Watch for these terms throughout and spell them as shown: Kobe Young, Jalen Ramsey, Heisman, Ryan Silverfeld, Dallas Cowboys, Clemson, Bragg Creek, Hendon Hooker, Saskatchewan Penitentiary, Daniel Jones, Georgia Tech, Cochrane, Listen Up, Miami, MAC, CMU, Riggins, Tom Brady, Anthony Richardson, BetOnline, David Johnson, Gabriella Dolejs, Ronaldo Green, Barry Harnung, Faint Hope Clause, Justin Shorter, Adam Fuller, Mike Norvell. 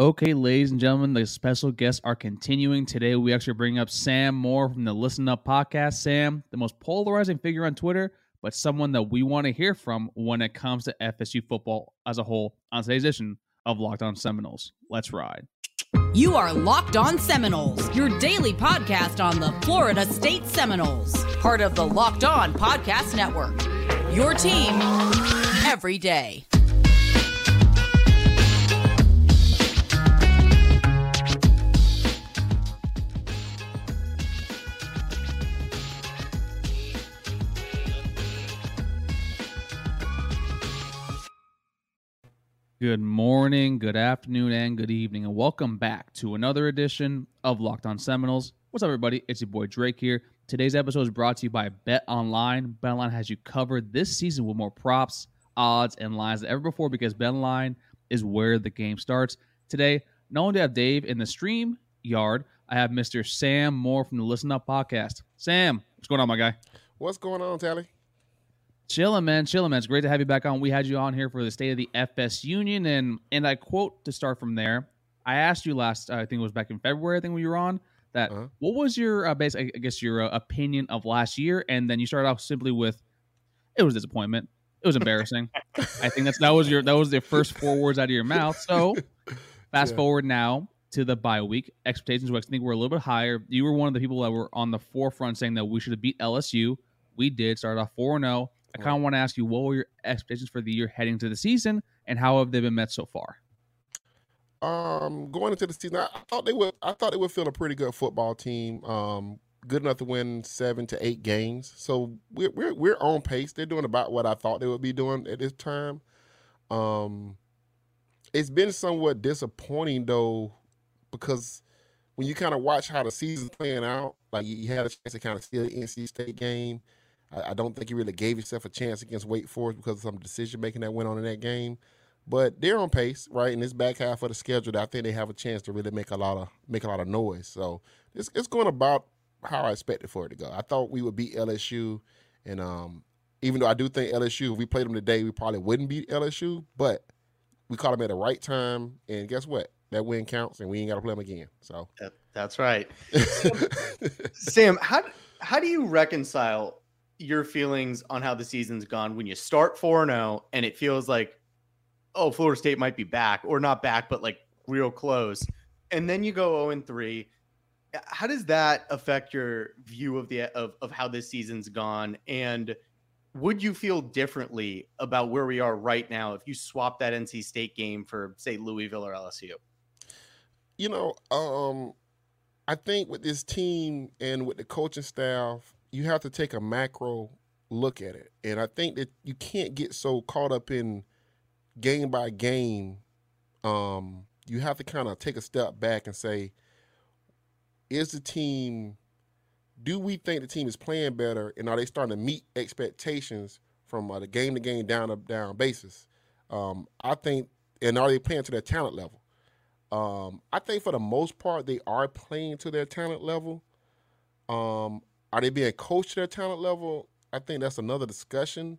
Okay, ladies and gentlemen, the special guests are continuing. Today, we actually bring up Sam Moore from the Listen Up podcast. Sam, the most polarizing figure on Twitter, but someone that we want to hear from when it comes to FSU football as a whole on today's edition of Locked On Seminoles. Let's ride. You are Locked On Seminoles, your daily podcast on the Florida State Seminoles, part of the Locked On Podcast Network, your team every day. Good morning, good afternoon, and good evening, and welcome back to another edition of Locked On Seminoles. What's up, everybody? It's your boy Drake here. Today's episode is brought to you by BetOnline. BetOnline has you covered this season with more props, odds, and lines than ever before because BetOnline is where the game starts. Today, not only do I have Dave in the stream yard, I have Mr. Sam Moore from the Listen Up podcast. Sam, what's going on, my guy? What's going on, Tally? Chilling, man. It's great to have you back on. We had you on here for the State of the FS Union, and I quote to start from there. I asked you last, I think it was back in February, I think when you were on, that what was your, your opinion of last year? And then you started off simply with, it was disappointment. It was embarrassing. I think that was the first four words out of your mouth. So fast forward now to the bye week. Expectations, which I think were a little bit higher. You were one of the people that were on the forefront saying that we should have beat LSU. We did, started off 4-0. I kind of want to ask you, what were your expectations for the year heading into the season, and how have they been met so far? Going into the season, I thought they would feel a pretty good football team, good enough to win 7 to 8 games. So we're on pace. They're doing about what I thought they would be doing at this time. It's been somewhat disappointing though, because when you kind of watch how the season's playing out, like you had a chance to kind of steal the NC State game. I don't think you really gave yourself a chance against Wake Forest because of some decision-making that went on in that game. But they're on pace, right? And this back half of the schedule, I think they have a chance to really make a lot of noise. So it's going about how I expected for it to go. I thought we would beat LSU. And even though I do think LSU, if we played them today, we probably wouldn't beat LSU. But we caught them at the right time. And guess what? That win counts, and we ain't got to play them again. So that's right. Sam, how do you reconcile – your feelings on how the season's gone when you start 4-0 and it feels like, oh, Florida State might be back, or not back, but like real close. And then you go 0-3. How does that affect your view of how this season's gone? And would you feel differently about where we are right now if you swap that NC State game for, say, Louisville or LSU? You know, I think with this team and with the coaching staff, you have to take a macro look at it. And I think that you can't get so caught up in game by game. You have to kind of take a step back and say, do we think the team is playing better? And are they starting to meet expectations from the game to game, down to down basis? And are they playing to their talent level? I think for the most part, they are playing to their talent level. Are they being coached to their talent level? I think that's another discussion.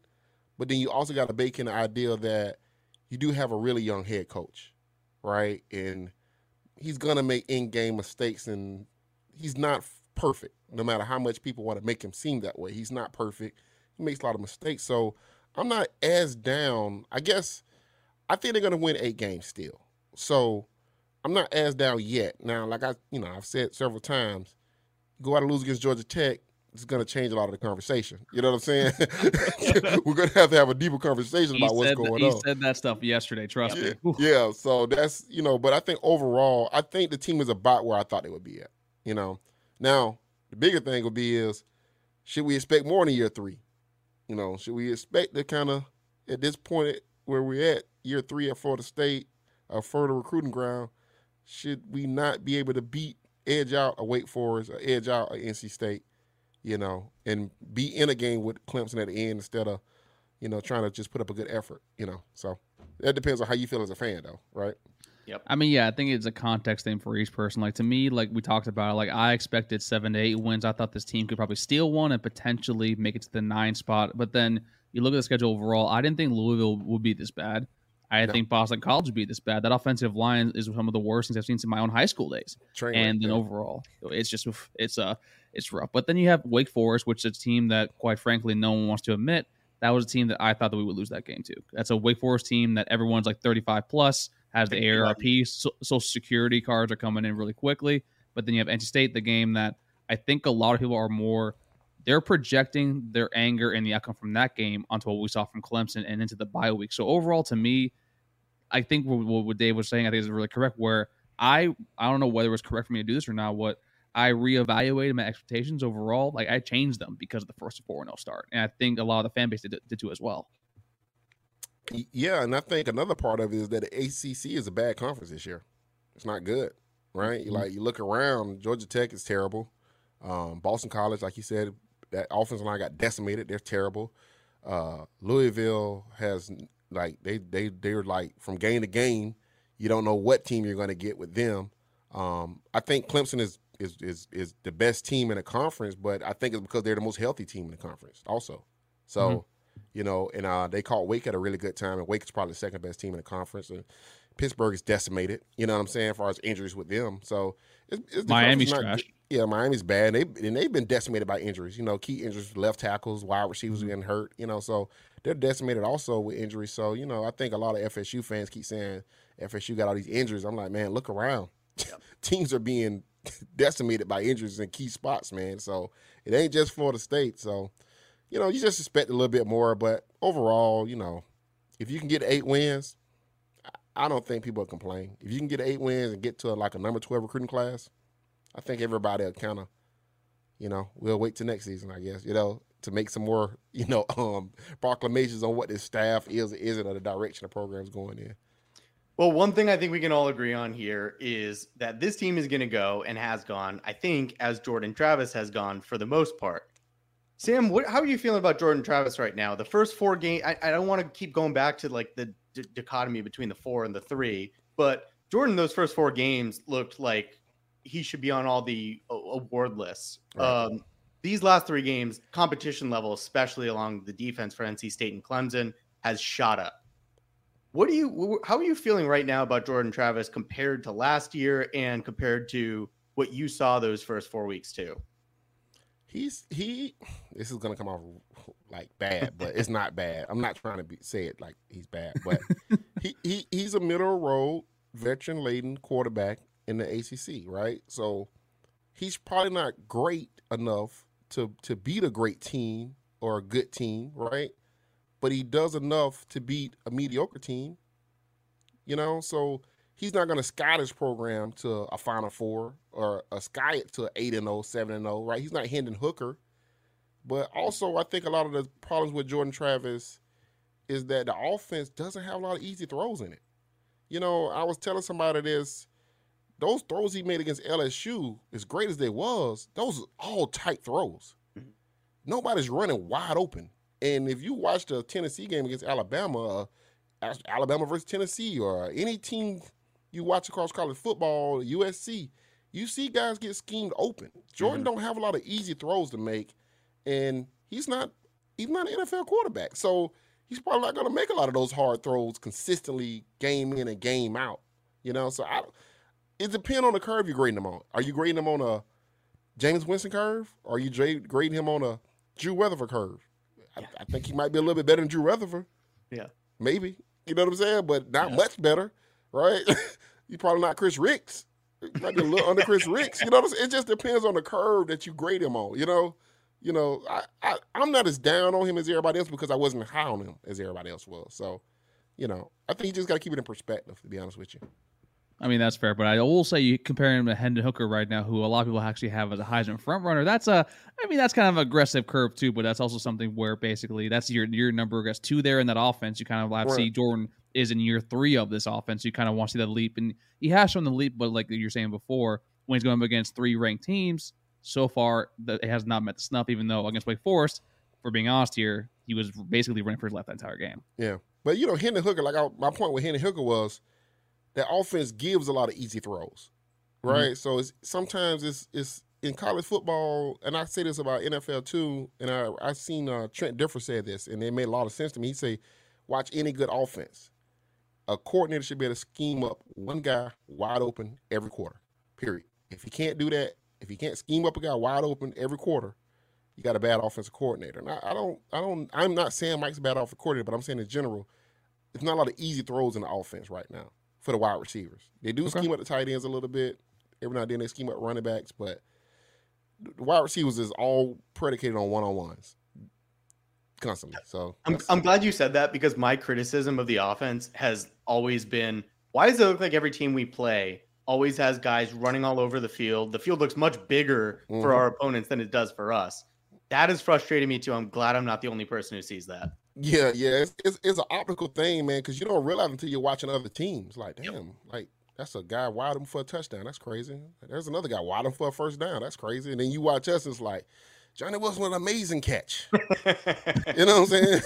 But then you also got to bake in the idea that you do have a really young head coach, right? And he's going to make in-game mistakes, and he's not perfect, no matter how much people want to make him seem that way. He's not perfect. He makes a lot of mistakes. So I'm not as down. I guess I think they're going to win 8 games still. So I'm not as down yet. Now, like I've said several times, go out and lose against Georgia Tech, it's going to change a lot of the conversation. You know what I'm saying? We're going to have a deeper conversation about what's going on. He said that stuff yesterday, trust me. Yeah, so that's, but I think overall, I think the team is about where I thought they would be at, Now, the bigger thing would be is, should we expect more in year 3? Should we expect to kind of, at this point where we're at, year 3 at Florida State, a further recruiting ground, should we not be able to beat edge out a Wake Forest, or edge out a NC State, and be in a game with Clemson at the end instead of, trying to just put up a good effort, So that depends on how you feel as a fan, though, right? Yep. I mean, yeah, I think it's a context thing for each person. Like, to me, like we talked about, like I expected 7 to 8 wins. I thought this team could probably steal one and potentially make it to the 9 spot. But then you look at the schedule overall, I didn't think Louisville would be this bad. I didn't think Boston College would be this bad. That offensive line is some of the worst things I've seen since my own high school days. Then overall, it's rough. But then you have Wake Forest, which is a team that, quite frankly, no one wants to admit. That was a team that I thought that we would lose that game to. That's a Wake Forest team that everyone's like 35 plus, has the AARP, Social Security cards are coming in really quickly. But then you have NC State, the game that I think a lot of people are more, they're projecting their anger and the outcome from that game onto what we saw from Clemson and into the bye week. So overall, to me, I think what Dave was saying, I think is really correct, where I don't know whether it was correct for me to do this or not, what I reevaluated my expectations overall. Like, I changed them because of the first 4-0 start. And I think a lot of the fan base did too as well. Yeah, and I think another part of it is that the ACC is a bad conference this year. It's not good, right? Mm-hmm. Like, you look around, Georgia Tech is terrible. Boston College, like you said, that offensive line got decimated. They're terrible. Louisville has, like, they're like from game to game, you don't know what team you're going to get with them. I think Clemson is the best team in the conference, but I think it's because they're the most healthy team in the conference also. So, you know, and they caught Wake at a really good time, and Wake is probably the second best team in the conference. And Pittsburgh is decimated, you know what I'm saying, as far as injuries with them. So it's Miami's trash. Yeah, Miami's bad. They've been decimated by injuries, you know, key injuries, left tackles, wide receivers getting hurt, you know, so they're decimated also with injuries. So, you know, I think a lot of FSU fans keep saying FSU got all these injuries. I'm like, man, look around. Teams are being decimated by injuries in key spots, man. So it ain't just Florida State. So, you know, you just expect a little bit more. But overall, you know, if you can get 8 wins, I don't think people will complain. If you can get 8 wins and get to like a number 12 recruiting class, I think everybody will kind of, you know, we'll wait till next season, I guess, you know, to make some more, you know, proclamations on what this staff is or isn't, or the direction the program's going in. Well, one thing I think we can all agree on here is that this team is going to go and has gone, I think, as Jordan Travis has gone for the most part. Sam, how are you feeling about Jordan Travis right now? The first 4 games, I don't want to keep going back to like the dichotomy between the 4 and the 3, but Jordan, those first 4 games looked like he should be on all the award lists. Right. These last 3 games, competition level, especially along the defense for NC State and Clemson, has shot up. How are you feeling right now about Jordan Travis compared to last year and compared to what you saw those first 4 weeks too? This is going to come off like bad, but it's not bad. I'm not trying to say it like he's bad, but he's a middle road veteran laden quarterback in the ACC, right? So he's probably not great enough to beat a great team or a good team, right? But he does enough to beat a mediocre team, you know? So he's not going to sky this program to a Final Four or a sky it to 8-0, 7-0, right? He's not Hendon Hooker. But also I think a lot of the problems with Jordan Travis is that the offense doesn't have a lot of easy throws in it. You know, I was telling somebody this, those throws he made against LSU, as great as they was, those are all tight throws. Nobody's running wide open. And if you watch the Tennessee game against Alabama, Alabama versus Tennessee, or any team you watch across college football, USC, you see guys get schemed open. Jordan don't have a lot of easy throws to make, and he's not an NFL quarterback. So he's probably not going to make a lot of those hard throws consistently game in and game out. You know, so it depends on the curve you're grading him on. Are you grading him on a James Winston curve, or are you grading him on a Drew Weatherford curve? I think he might be a little bit better than Drew Weatherford. Yeah. Maybe. You know what I'm saying? But not much better, right? You're probably not Chris Ricks. You might be a little under Chris Ricks. You know what I'm saying? It just depends on the curve that you grade him on. You know, I'm not as down on him as everybody else because I wasn't high on him as everybody else was. So, you know, I think you just got to keep it in perspective, to be honest with you. I mean, that's fair, but I will say you comparing him to Hendon Hooker right now, who a lot of people actually have as a Heisman frontrunner. That's kind of an aggressive curve too, but that's also something where basically that's your number gets 2 there in that offense. You kind of see Jordan is in year 3 of this offense. You kind of want to see that leap, and he has shown the leap, but like you're saying before, when he's going up against 3 ranked teams, so far that it has not met the snuff, even though against Wake Forest, for being honest here, he was basically running for his life that entire game. Yeah, but you know, Hendon Hooker, my point with Hendon Hooker was, that offense gives a lot of easy throws, right? Mm-hmm. So sometimes it's in college football, and I say this about NFL too, and I've seen Trent Dilfer say this, and it made a lot of sense to me. He say, watch any good offense. a coordinator should be able to scheme up one guy wide open every quarter, period. If he can't do that, if he can't scheme up a guy wide open every quarter, you got a bad offensive coordinator. And I'm not saying Mike's a bad offensive coordinator, but I'm saying in general, it's not a lot of easy throws in the offense right now for the wide receivers. They do scheme up the tight ends a little bit. Every now and then they scheme up running backs, but the wide receivers is all predicated on one-on-ones constantly. So I'm glad you said that, because my criticism of the offense has always been, why does it look like every team we play always has guys running all over the field? The field looks much bigger for our opponents than it does for us. That has frustrated me too. I'm glad I'm not the only person who sees that. Yeah. It's an optical thing, man, because you don't realize until you're watching other teams. Like, damn, like, that's a guy wide open for a touchdown. That's crazy. There's another guy wide open for a first down. That's crazy. And then you watch us, it's like, Johnny Wilson with an amazing catch. You know what I'm saying?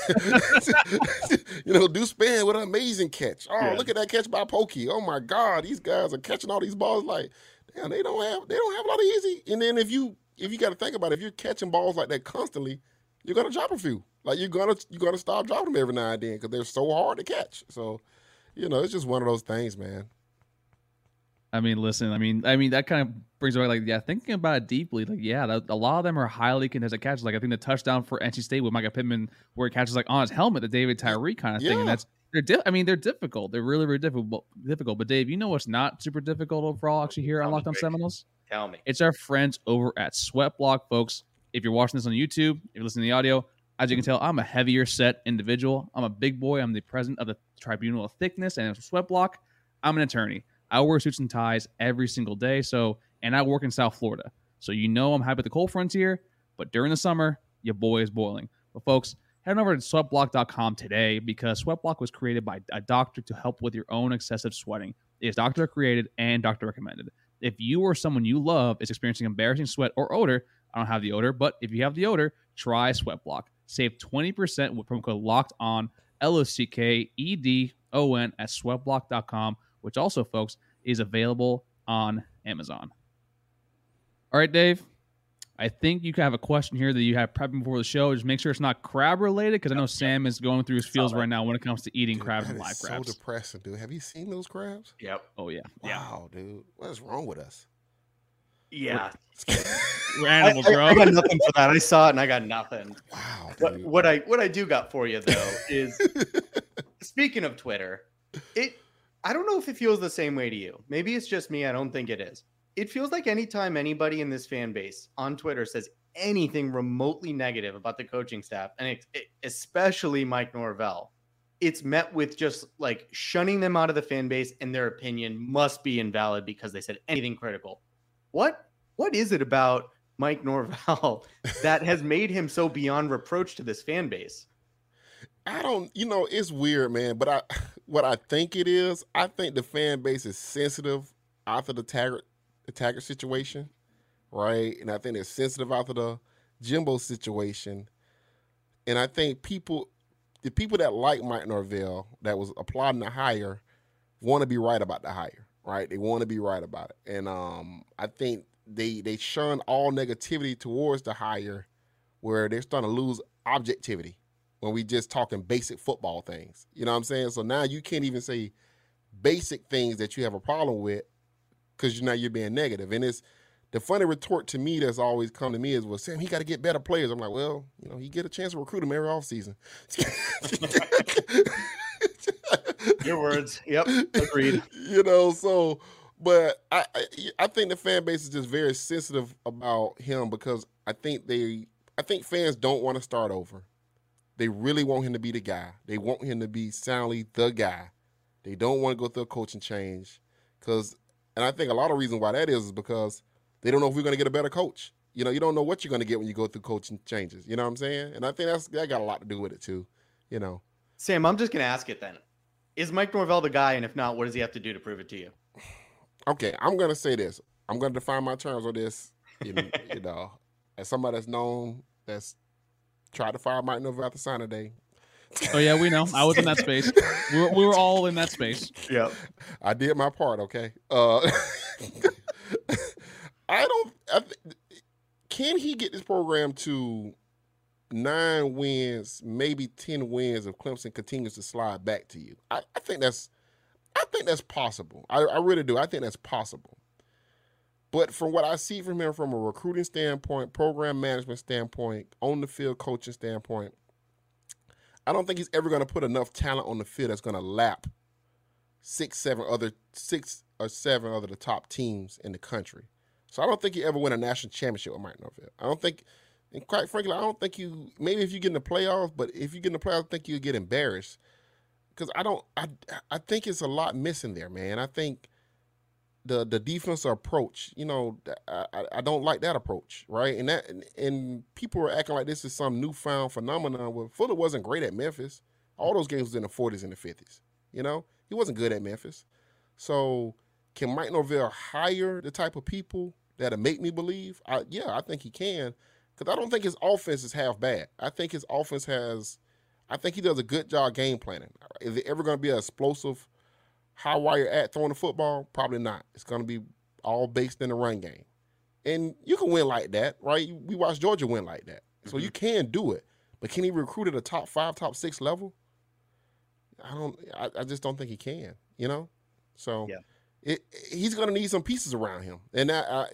You know, Deuce Spann with an amazing catch. Oh, yeah. Look at that catch by Pokey. Oh my God, these guys are catching all these balls. Like, damn, they don't have a lot of easy. And then if you got to think about it, if you're catching balls like that constantly, you're gonna drop a few. Like you're gonna stop dropping them every now and then because they're so hard to catch. So, you know, it's just one of those things, man. I mean, listen, I mean, that kind of brings away, like, yeah, thinking about it deeply, like, yeah, a lot of them are highly contested catches. Like, I think the touchdown for NC State with Micah Pittman, where he catches, like, on his helmet, the David Tyree kind of thing. And they're difficult. They're really, really difficult. But, Dave, you know what's not super difficult overall, actually, here on Locked On Seminoles? Tell me. It's our friends over at SweatBlock, folks. If you're watching this on YouTube, if you're listening to the audio, as you can tell, I'm a heavier set individual. I'm a big boy. I'm the president of the Tribunal of Thickness, and SweatBlock, I'm an attorney. I wear suits and ties every single day, and I work in South Florida. So you know I'm happy with the cold frontier, but during the summer, your boy is boiling. But folks, head on over to SweatBlock.com today, because SweatBlock was created by a doctor to help with your own excessive sweating. It is doctor-created and doctor-recommended. If you or someone you love is experiencing embarrassing sweat or odor, I don't have the odor, but if you have the odor, try SweatBlock. Save 20% with promo code LOCKEDON, LOCKEDON, at SweatBlock.com. which also, folks, is available on Amazon. All right, Dave, I think you have a question here that you had prepping before the show. Just make sure it's not crab-related, because I know Sam is going through his feels right now when it comes to eating crabs and live crabs. So depressing, dude. Have you seen those crabs? Yep. Oh, yeah. Wow, dude. What is wrong with us? Yeah. We're animals, bro. I got nothing for that. I saw it, and I got nothing. Wow, dude. What I do got for you, though, is, speaking of Twitter, I don't know if it feels the same way to you. Maybe it's just me. I don't think it is. It feels like anytime anybody in this fan base on Twitter says anything remotely negative about the coaching staff, and especially Mike Norvell, it's met with just like shunning them out of the fan base, and their opinion must be invalid because they said anything critical. What is it about Mike Norvell that has made him so beyond reproach to this fan base? It's weird, man, but I think the fan base is sensitive after the Taggart situation, right? And I think it's sensitive after the Jimbo situation. And I think the people that like Mike Norvell, that was applauding the hire, want to be right about the hire, right? They want to be right about it. And I think they shun all negativity towards the hire, where they're starting to lose objectivity when we just talking basic football things. You know what I'm saying? So now you can't even say basic things that you have a problem with, because now you're being negative. And it's the funny retort to me that's always come to me is, well, Sam, he got to get better players. I'm like, well, you know, he get a chance to recruit him every offseason. Your words. Yep. Agreed. You know, so, but I think the fan base is just very sensitive about him, because I think fans don't want to start over. They really want him to be the guy. They want him to be soundly the guy. They don't want to go through a coaching change. And I think a lot of reason why that is because they don't know if we're going to get a better coach. You know, you don't know what you're going to get when you go through coaching changes. You know what I'm saying? And I think that got a lot to do with it too, you know. Sam, I'm just going to ask it then. Is Mike Norvell the guy? And if not, what does he have to do to prove it to you? Okay, I'm going to say this. I'm going to define my terms on this. You know, as somebody that's known, that's tried to fire Mike Norvell at the signing day. Oh, yeah, we know. I was in that space. We were all in that space. Yeah. I did my part, okay? Can he get this program to 9 wins, maybe 10 wins if Clemson continues to slide back to you? I think that's I think that's possible. I really do. I think that's possible. But from what I see from him from a recruiting standpoint, program management standpoint, on-the-field coaching standpoint, I don't think he's ever going to put enough talent on the field that's going to lap six or seven other the top teams in the country. So I don't think you ever win a national championship with Mike Norvell. I don't think, and quite frankly, I don't think you, maybe if you get in the playoffs, but if you get in the playoffs, I think you'll get embarrassed. Because I think it's a lot missing there, man. I think the defensive approach, you know, I don't like that approach, right? And that and people are acting like this is some newfound phenomenon. Well, Fuller wasn't great at Memphis. All those games was in the 40s and the 50s, you know? He wasn't good at Memphis. So can Mike Norvell hire the type of people that'll make me believe? Yeah, I think he can, because I don't think his offense is half bad. I think his offense has – I think he does a good job game planning. Is it ever going to be an explosive – how wire at throwing the football? Probably not. It's going to be all based in the run game. And you can win like that, right? We watched Georgia win like that. So you can do it. But can he recruit at a top five, top six level? I just don't think he can, you know? So yeah. He's going to need some pieces around him. And I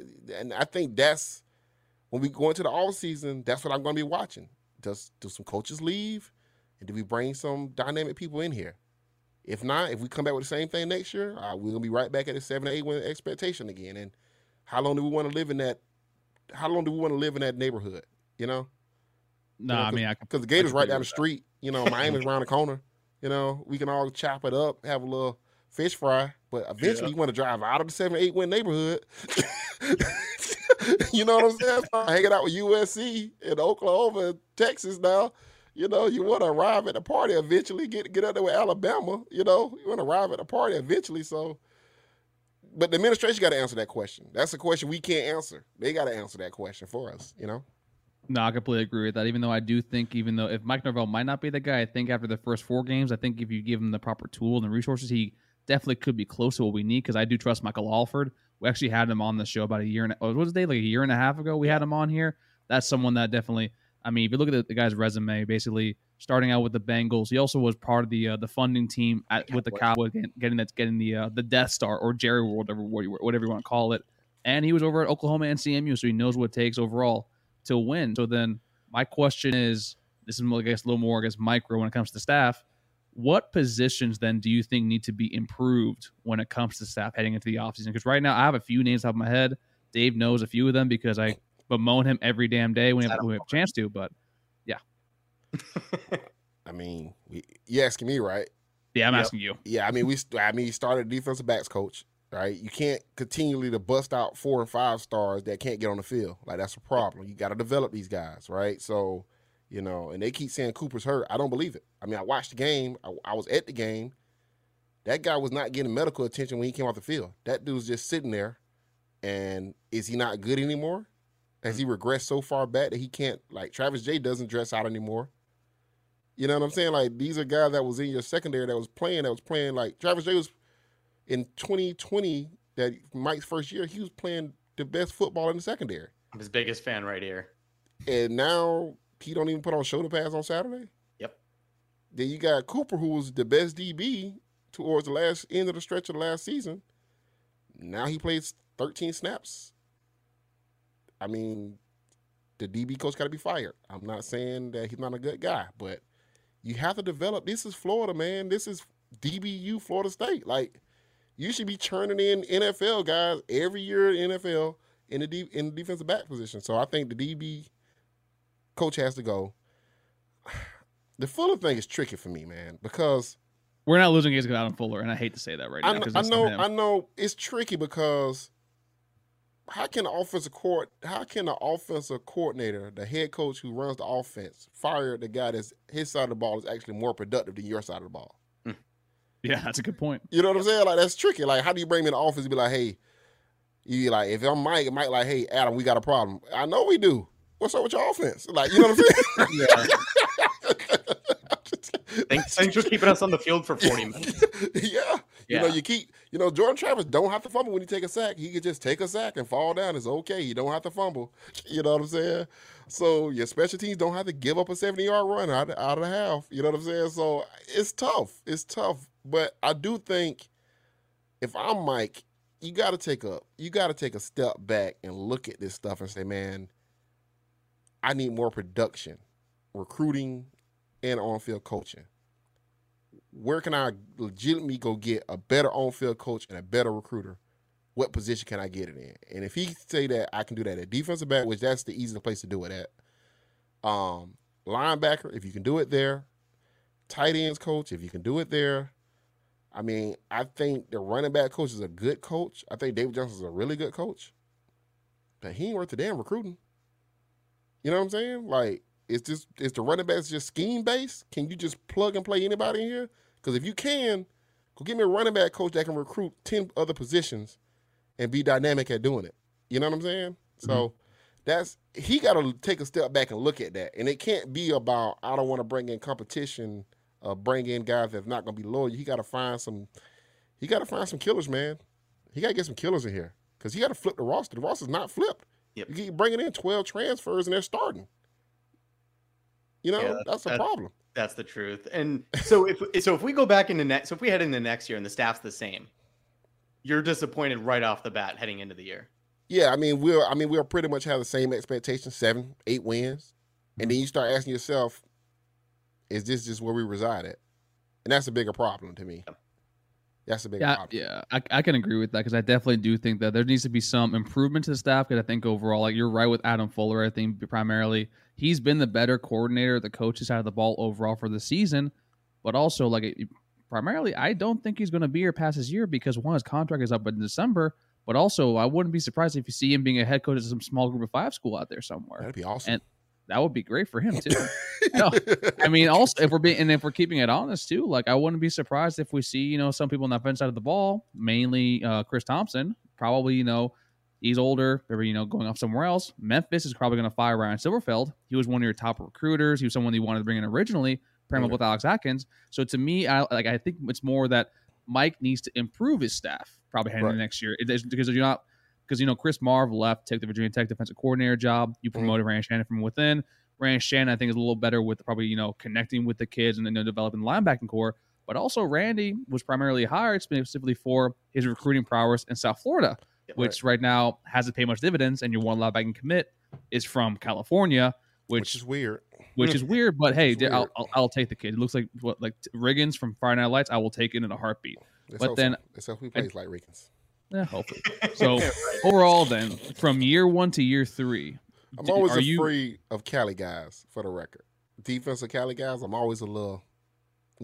think that's, when we go into the offseason, that's what I'm going to be watching. Do some coaches leave? And do we bring some dynamic people in here? If not, if we come back with the same thing next year, we're going to be right back at a 7 or 8 win expectation again. And how long do we want to live in that neighborhood, you know? No, you know, I mean, because the Gators right down the street, you know, Miami's around the corner, you know, we can all chop it up, have a little fish fry, but eventually you want to drive out of the 7 or 8 win neighborhood. You know what I'm saying? So hanging out with USC and Oklahoma and Texas now. You know, you want to arrive at the party eventually, get out there with Alabama, you know. You want to arrive at the party eventually, so. But the administration got to answer that question. That's a question we can't answer. They got to answer that question for us, you know. No, I completely agree with that, even though if Mike Norvell might not be the guy, I think after the first 4 games, I think if you give him the proper tool and the resources, he definitely could be close to what we need, because I do trust Michael Alford. We actually had him on the show about a year and a half ago we had him on here. That's someone that definitely... I mean, if you look at the guy's resume, basically starting out with the Bengals, he also was part of the funding team with the Cowboys, getting the Death Star or Jerry World, whatever you want to call it. And he was over at Oklahoma and CMU, so he knows what it takes overall to win. So then my question is, this is, I guess, a little more, I guess, micro when it comes to staff. What positions then do you think need to be improved when it comes to staff heading into the offseason? Because right now I have a few names off my head. Dave knows a few of them because I bemoan him every damn day when we have a chance to, but yeah. I mean, you're asking me, right? Yeah, I'm asking you. Yeah, I mean, he started defensive backs coach, right? You can't continually to bust out 4 and 5 stars that can't get on the field. Like, that's a problem. You got to develop these guys, right? So, you know, and they keep saying Cooper's hurt. I don't believe it. I mean, I watched the game. I was at the game. That guy was not getting medical attention when he came off the field. That dude's just sitting there, and is he not good anymore? Has he regressed so far back that he can't, like, Travis J doesn't dress out anymore? You know what I'm saying? Like, these are guys that was in your secondary that was playing, like, Travis J was in 2020, that Mike's first year, he was playing the best football in the secondary. I'm his biggest fan right here. And now he don't even put on shoulder pads on Saturday? Yep. Then you got Cooper, who was the best DB towards the last end of the stretch of the last season. Now he plays 13 snaps. I mean, the DB coach got to be fired. I'm not saying that he's not a good guy, but you have to develop. This is Florida, man. This is DBU, Florida State. Like, you should be churning in NFL guys every year in NFL in the defensive back position. So I think the DB coach has to go. The Fuller thing is tricky for me, man, because we're not losing games with Adam Fuller, and I hate to say that right now. I know it's tricky because. How can the offensive coordinator, the head coach who runs the offense, fire the guy that's his side of the ball is actually more productive than your side of the ball? Yeah, that's a good point. You know what I'm saying? Like, that's tricky. Like, how do you bring me in the offense and be like, hey, you like, if I'm Mike like, hey, Adam, we got a problem. I know we do. What's up with your offense? Like, you know what I'm saying? Yeah. Thanks for keeping us on the field for 40 minutes. Yeah. Yeah. You know, Jordan Travis don't have to fumble when you take a sack. He can just take a sack and fall down. It's okay. You don't have to fumble. You know what I'm saying? So your special teams don't have to give up a 70-yard run out of the half. You know what I'm saying? So it's tough. But I do think if I'm Mike, you got to take a step back and look at this stuff and say, man, I need more production, recruiting, and on-field coaching. Where can I legitimately go get a better on-field coach and a better recruiter? What position can I get it in? And if he say that I can do that at defensive back, which that's the easiest place to do it at. Linebacker, if you can do it there. Tight ends coach, if you can do it there. I mean, I think the running back coach is a good coach. I think David Johnson is a really good coach. But he ain't worth a damn recruiting. You know what I'm saying? Like, is the running backs just scheme-based? Can you just plug and play anybody in here? Because if you can, go get me a running back coach that can recruit 10 other positions and be dynamic at doing it. You know what I'm saying? Mm-hmm. So he got to take a step back and look at that. And it can't be about, I don't want to bring in competition, bring in guys that's not going to be loyal. He got to find some killers, man. He got to get some killers in here because he got to flip the roster. The roster's not flipped. Yep. You keep bringing in 12 transfers and they're starting. You know, yeah, that's a problem. That's the truth. And so if we go back into next, so if we head into next year and the staff's the same, you're disappointed right off the bat heading into the year. Yeah, I mean we'll pretty much have the same expectations, 7-8 wins, and then you start asking yourself, is this just where we reside at? And that's a bigger problem to me. That's a big problem. Yeah, I can agree with that because I definitely do think that there needs to be some improvement to the staff because I think overall, like you're right with Adam Fuller, I think primarily he's been the better coordinator, the coach's side of the ball overall for the season, but also like primarily I don't think he's going to be here past this year because one, his contract is up in December, but also I wouldn't be surprised if you see him being a head coach at some small group of five school out there somewhere. That'd be awesome. And that would be great for him too. No, I mean, also if we're keeping it honest too, like I wouldn't be surprised if we see, you know, some people on the offense side of the ball, mainly Chris Thompson, probably, you know, he's older, maybe, you know, going off somewhere else. Memphis is probably going to fire Ryan Silverfeld. He was one of your top recruiters. He was someone you wanted to bring in originally, pairing up with Alex Atkins. So to me, I think it's more that Mike needs to improve his staff probably heading into next year because you know, Chris Marv left, took the Virginia Tech defensive coordinator job. You promoted Randy Shannon from within. Randy Shannon, I think, is a little better with probably, you know, connecting with the kids and then developing the linebacking core. But also Randy was primarily hired specifically for his recruiting prowess in South Florida, which right now hasn't paid much dividends. And your one linebacking commit is from California, which is weird. Which is weird, but hey, I'll take the kid. It looks like Riggins from Friday Night Lights. I will take it in a heartbeat. So he plays like Riggins. Yeah, hopefully. So overall, then from year one to year three, I'm always afraid of Cali guys. For the record, defensive Cali guys, I'm always a little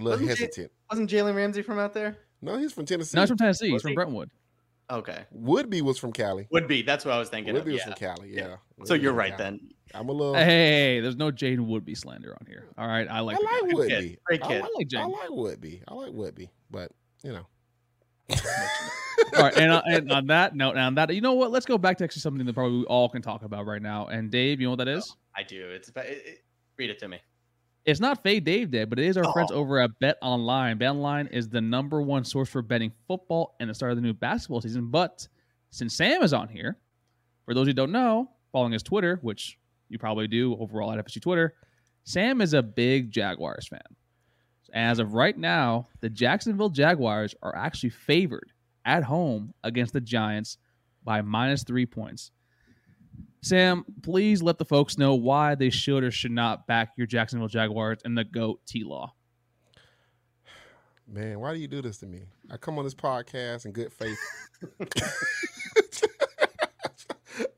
hesitant. Wasn't Jalen Ramsey from out there? No, he's from Tennessee. No, he's from Tennessee. He's from Brentwood. Okay. Woodby was from Cali. Woodby, that's what I was thinking. Woodby was from Cali. Yeah. So you're right then. I'm a little. Hey, there's no Jaden Woodby slander on here. All right, I like Woodby. Great kid. I like Woodby. But you know. All right, and on that note, you know what? Let's go back to actually something that probably we all can talk about right now. And Dave, you know what that is? I do. Read it to me. It's not Fade Dave Day, but it is our friends over at BetOnline. BetOnline is the #1 source for betting football and the start of the new basketball season. But since Sam is on here, for those who don't know, following his Twitter, which you probably do overall at FSU Twitter, Sam is a big Jaguars fan. As of right now, the Jacksonville Jaguars are actually favored at home against the Giants by -3 points. Sam, please let the folks know why they should or should not back your Jacksonville Jaguars and the GOAT T-Law. Man, why do you do this to me? I come on this podcast in good faith.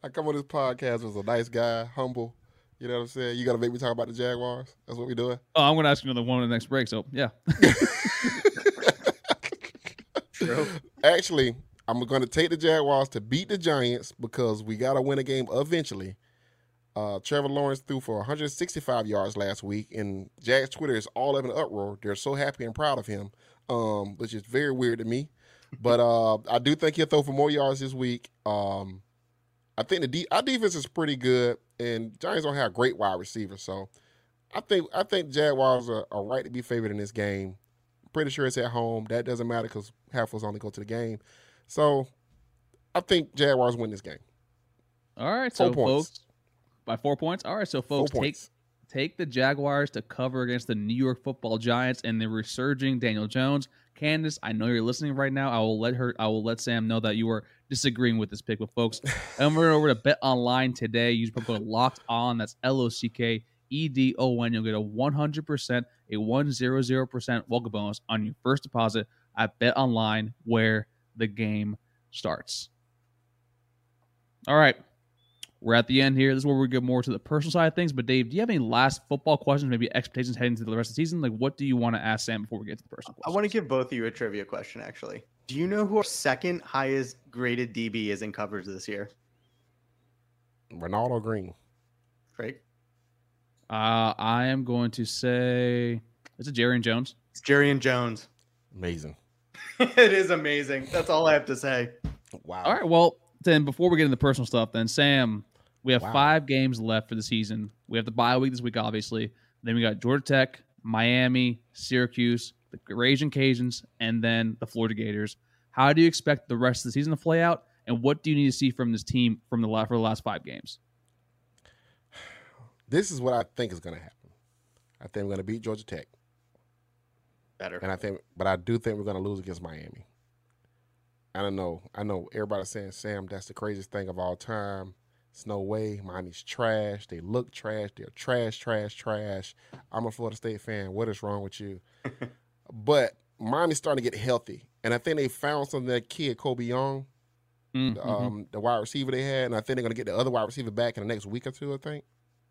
I come on this podcast as a nice guy, humble. You know what I'm saying? You got to make me talk about the Jaguars. That's what we're doing. Oh, I'm going to ask you another one in the next break, so yeah. Actually, I'm going to take the Jaguars to beat the Giants because we got to win a game eventually. Trevor Lawrence threw for 165 yards last week, and Jags Twitter is all up in an uproar. They're so happy and proud of him, which is very weird to me. But I do think he'll throw for more yards this week. I think our defense is pretty good, and Giants don't have great wide receivers. So I think Jaguars are right to be favored in this game. Pretty sure it's at home. That doesn't matter because half of us only go to the game. So, I think Jaguars win this game. All right, so folks, by 4 points. All right, so folks, take the Jaguars to cover against the New York Football Giants and the resurging Daniel Jones. Candace, I know you're listening right now. I will let Sam know that you are disagreeing with this pick. But folks, I'm going over to BetOnline today. Use promo code Locked On. That's LOCKEDON. You'll get a 100% welcome bonus on your first deposit at BetOnline, where the game starts. All right, we're at the end here. This is where we get more to the personal side of things. But Dave, do you have any last football questions, maybe expectations heading into the rest of the season? Like, what do you want to ask Sam before we get to the personal questions? I want to give both of you a trivia question, actually. Do you know who our second highest graded DB is in coverage this year? Ronaldo Green. Craig? I am going to say, is it Jarrian Jones? It's Jarrian Jones. Amazing. It is amazing. That's all I have to say. Wow. All right, well, then before we get into personal stuff, then, Sam, we have 5 games left for the season. We have the bye week this week, obviously. Then we got Georgia Tech, Miami, Syracuse, the Ragin' Cajuns, and then the Florida Gators. How do you expect the rest of the season to play out, and what do you need to see from this team for the last 5 games? This is what I think is going to happen. I think we're going to beat Georgia Tech. Better. And I do think we're going to lose against Miami. I don't know. I know everybody's saying, Sam, that's the craziest thing of all time. It's no way. Miami's trash. They look trash. They're trash. I'm a Florida State fan. What is wrong with you? But Miami's starting to get healthy. And I think they found something, that kid, Kobe Young, the wide receiver they had. And I think they're going to get the other wide receiver back in the next week or two, I think.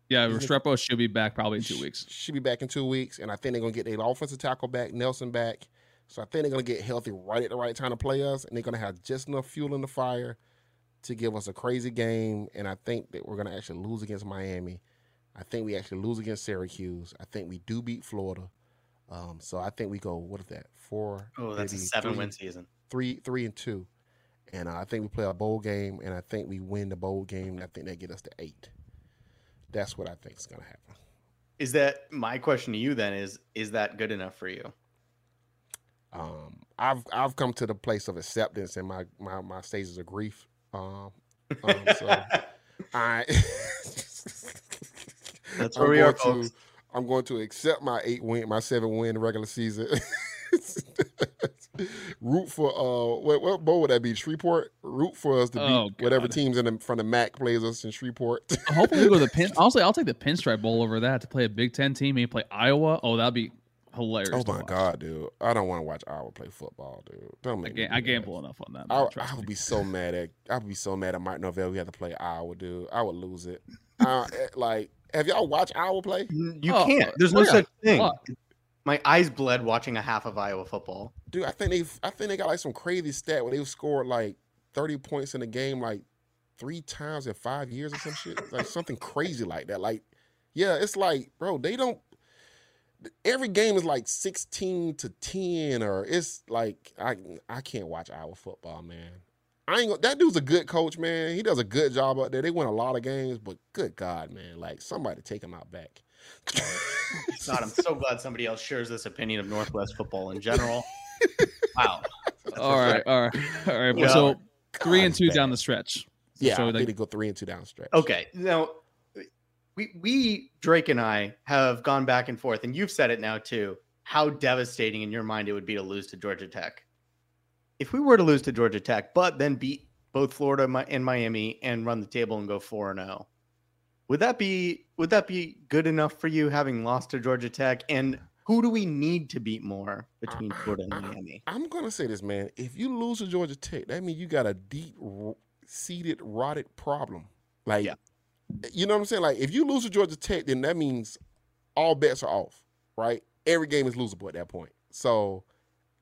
Yeah, Restrepo should be back probably in 2 weeks. Should be back in 2 weeks. And I think they're going to get their offensive tackle back, Nelson back. So I think they're going to get healthy right at the right time to play us, and they're going to have just enough fuel in the fire to give us a crazy game. And I think that we're going to actually lose against Miami. I think we actually lose against Syracuse. I think we do beat Florida. So I think we go, what is that, 4? Oh, that's a 7-win season. 3-2. And I think we play a bowl game, and I think we win the bowl game, and I think they get us to 8. That's what I think is going to happen. Is that my question to you then is that good enough for you? I've come to the place of acceptance in my stages of grief. So that's where we are, folks. I'm going to accept my 7-win regular season. Root for what bowl would that be? Shreveport. Root for us to beat whatever teams from the MAC plays us in Shreveport. Hopefully we go to the Pin. Honestly, I'll take the Pinstripe Bowl over that, to play a Big Ten team and play Iowa. Oh, that'd be hilarious. Oh my God, dude! I don't want to watch Iowa play football, dude. Don't make me do that. I gamble enough on that. I would be so mad at. I would be so mad at Mike Norvell. We had to play Iowa, dude. I would lose it. Have y'all watched Iowa play? You can't. There's no such thing. Fuck. My eyes bled watching a half of Iowa football. Dude, I think they got like some crazy stat where they've scored like 30 points in a game like 3 times in 5 years or some shit. Like something crazy like that. Like, yeah, it's like, bro, they don't – every game is like 16-10 or it's like – I can't watch Iowa football, man. That dude's a good coach, man. He does a good job out there. They win a lot of games, but good God, man, like somebody take him out back. God, I'm so glad somebody else shares this opinion of Northwest football in general. Wow. All right. Well, so 3-2 down the stretch. Yeah, so I need to go 3-2 down the stretch. Okay. Now, we Drake and I have gone back and forth, and you've said it now too, how devastating in your mind it would be to lose to Georgia Tech. If we were to lose to Georgia Tech, but then beat both Florida and Miami and run the table and go 4-0. Would that be good enough for you, having lost to Georgia Tech? And who do we need to beat more between Florida and Miami? I'm going to say this, man. If you lose to Georgia Tech, that means you got a deep-seated, rotted problem. Like, yeah. You know what I'm saying? Like, if you lose to Georgia Tech, then that means all bets are off, right? Every game is losable at that point. So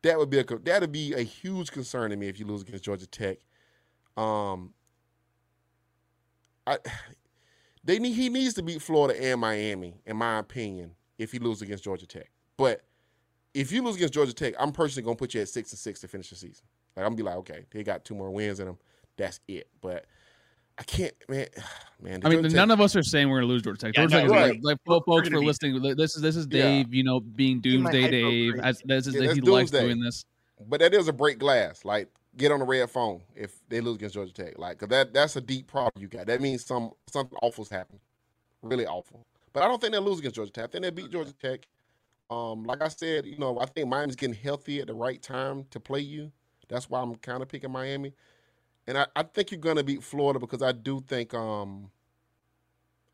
that would be a huge concern to me if you lose against Georgia Tech. He needs to beat Florida and Miami, in my opinion, if he loses against Georgia Tech. But if you lose against Georgia Tech, I'm personally going to put you at 6-6 to finish the season. Like, I'm going to be like, okay, they got 2 more wins in them. That's it. But I can't, man. I mean, none of us are saying we're going to lose Georgia Tech. Yeah, Georgia Tech, right. Like, folks for listening, this is Dave, yeah. You know, being Doomsday Dave. He likes doing this. But that is a break glass. Like, get on the red phone if they lose against Georgia Tech. Like, cause that's a deep problem you got. That means something awful's happened. Really awful. But I don't think they'll lose against Georgia Tech. I think they'll beat Georgia Tech. Like I said, you know, I think Miami's getting healthy at the right time to play you. That's why I'm kind of picking Miami. And I think you're going to beat Florida because I do think, I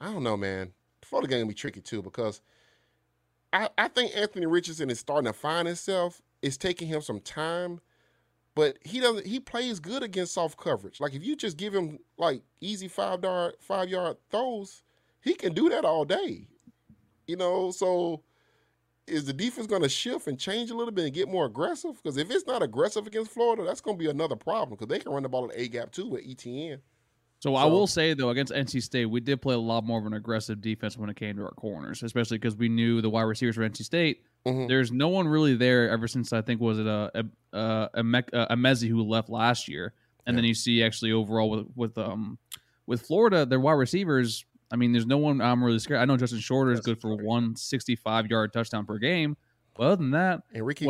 don't know, man. The Florida game will be tricky too because I think Anthony Richardson is starting to find himself. It's taking him some time, but he plays good against soft coverage. Like if you just give him like easy five-yard throws, he can do that all day. You know, so is the defense going to shift and change a little bit and get more aggressive? Because if it's not aggressive against Florida, that's going to be another problem because they can run the ball at A-gap too with ETN. So I will say, though, against NC State, we did play a lot more of an aggressive defense when it came to our corners, especially because we knew the wide receivers for NC State. Mm-hmm. There's no one really there ever since, I think, was it Emezi who left last year. And then you see actually overall with Florida, their wide receivers, I mean, there's no one I'm really scared. I know Justin Shorter is good for 165-yard touchdown per game. But other than that, and Ricky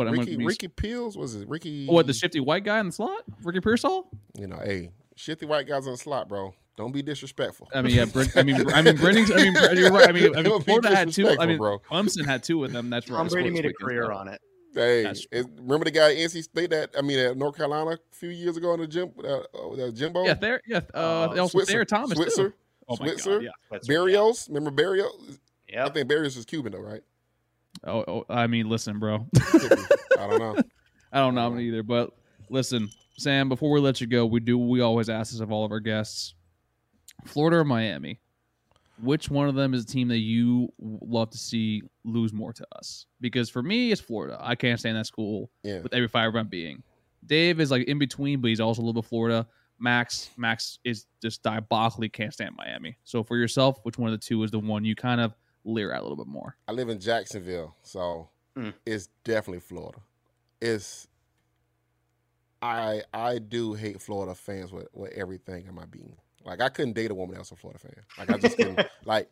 Peels was it? Ricky? What, the shifty white guy in the slot? Ricky Pearsall? You know, hey. Shifty white guys on the slot, bro. Don't be disrespectful. I mean, yeah. Brendan's. You're right. Florida had two. Bro. Clemson had two with them. That's right. Tom Brady made a career on it. Hey, remember the guy at NC State at North Carolina a few years ago in the gym? Jimbo. Yeah, there. Yeah. Also Thayer Thomas. Switzer. Oh my God. Yeah. Barrios. Remember Barrios? Yeah. I think Barrios is Cuban though, right? Oh, I mean, listen, bro. I don't know either, but listen. Sam, before we let you go, we always ask this of all of our guests. Florida or Miami, which one of them is a team that you love to see lose more to us? Because for me, it's Florida. I can't stand that school with every fiber of my being. Dave is like in between, but he's also a little bit Florida. Max is just diabolically can't stand Miami. So for yourself, which one of the two is the one you kind of leer at a little bit more? I live in Jacksonville, so it's definitely Florida. I do hate Florida fans with everything in my being. Like, I couldn't date a woman that was a Florida fan. Like, I just couldn't. Like,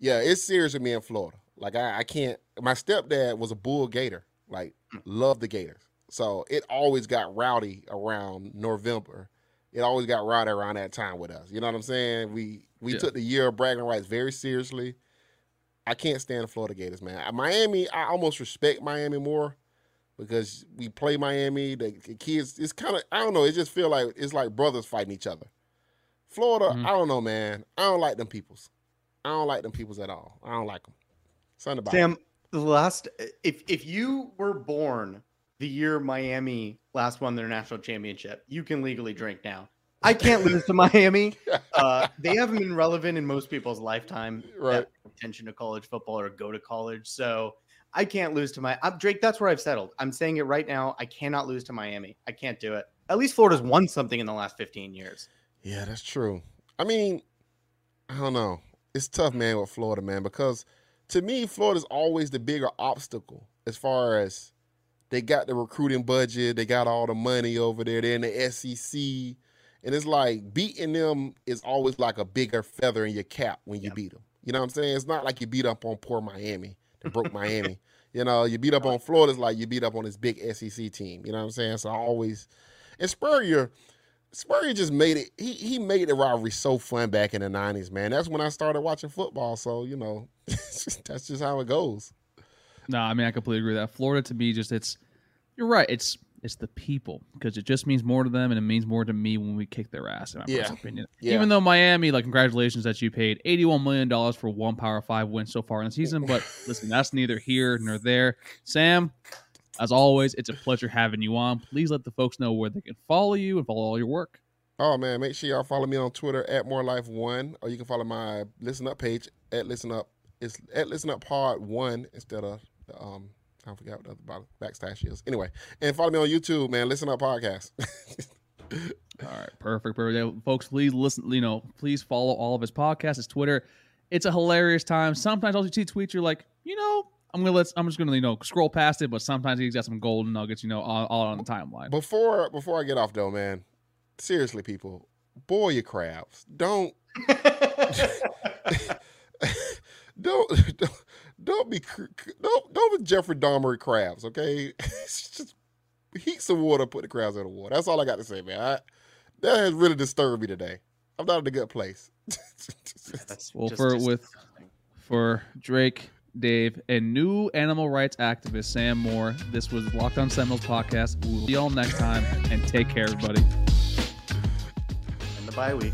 yeah, it's serious with me in Florida. Like, I can't. My stepdad was a Bull Gator. Like, loved the Gators. So it always got rowdy around November. It always got rowdy around that time with us. You know what I'm saying? We took the year of bragging rights very seriously. I can't stand the Florida Gators, man. Miami, I almost respect Miami more. Because we play Miami, the kids, it's kind of, I don't know, it just feel like it's like brothers fighting each other. Florida, I don't know, man. I don't like them peoples. I don't like them peoples at all. I don't like them. Something about Sam, if you were born the year Miami last won their national championship, you can legally drink now. I can't lose to Miami. They haven't been relevant in most people's lifetime. Right. Attention to college football or go to college. So I can't lose to Drake, that's where I've settled. I'm saying it right now. I cannot lose to Miami. I can't do it. At least Florida's won something in the last 15 years. Yeah, that's true. I mean, I don't know. It's tough, man, with Florida, man, because to me, Florida's always the bigger obstacle as far as they got the recruiting budget. They got all the money over there. They're in the SEC. And it's like beating them is always like a bigger feather in your cap when you beat them. You know what I'm saying? It's not like you beat up on poor Miami. Broke Miami. You know, you beat up on Florida, it's like you beat up on this big SEC team. You know what I'm saying? So I always – and Spurrier just made it – he made the rivalry so fun back in the 90s, man. That's when I started watching football. So, you know, that's just how it goes. No, I mean, I completely agree with that. Florida, to me, just it's – you're right. It's the people because it just means more to them and it means more to me when we kick their ass, in my personal opinion. Yeah. Even though Miami, like, congratulations that you paid $81 million for one Power 5 win so far in the season. But, listen, that's neither here nor there. Sam, as always, it's a pleasure having you on. Please let the folks know where they can follow you and follow all your work. Oh, man, make sure y'all follow me on Twitter @MoreLife1, or you can follow my Listen Up page @ListenUp. It's @ListenUpPod1 instead of the – I forgot what the other bottom backslash is. Anyway, and follow me on YouTube, man. Listen Up Podcast. All right, perfect. Folks, please listen. You know, please follow all of his podcasts, his Twitter. It's a hilarious time. Sometimes I'll see tweets. You're like, you know, I'm just gonna, you know, scroll past it. But sometimes he's got some golden nuggets, you know, all on the timeline. Before I get off though, man. Seriously, people, boil your crabs. Don't be Jeffrey Dahmer crabs, okay? Just heat some water, put the crabs in the water. That's all I got to say, man. That has really disturbed me today. I'm not in a good place. For Drake Dave, and new animal rights activist Sam Moore. This was Locked On Seminoles podcast. We'll see y'all next time, and take care, everybody. And the bye week.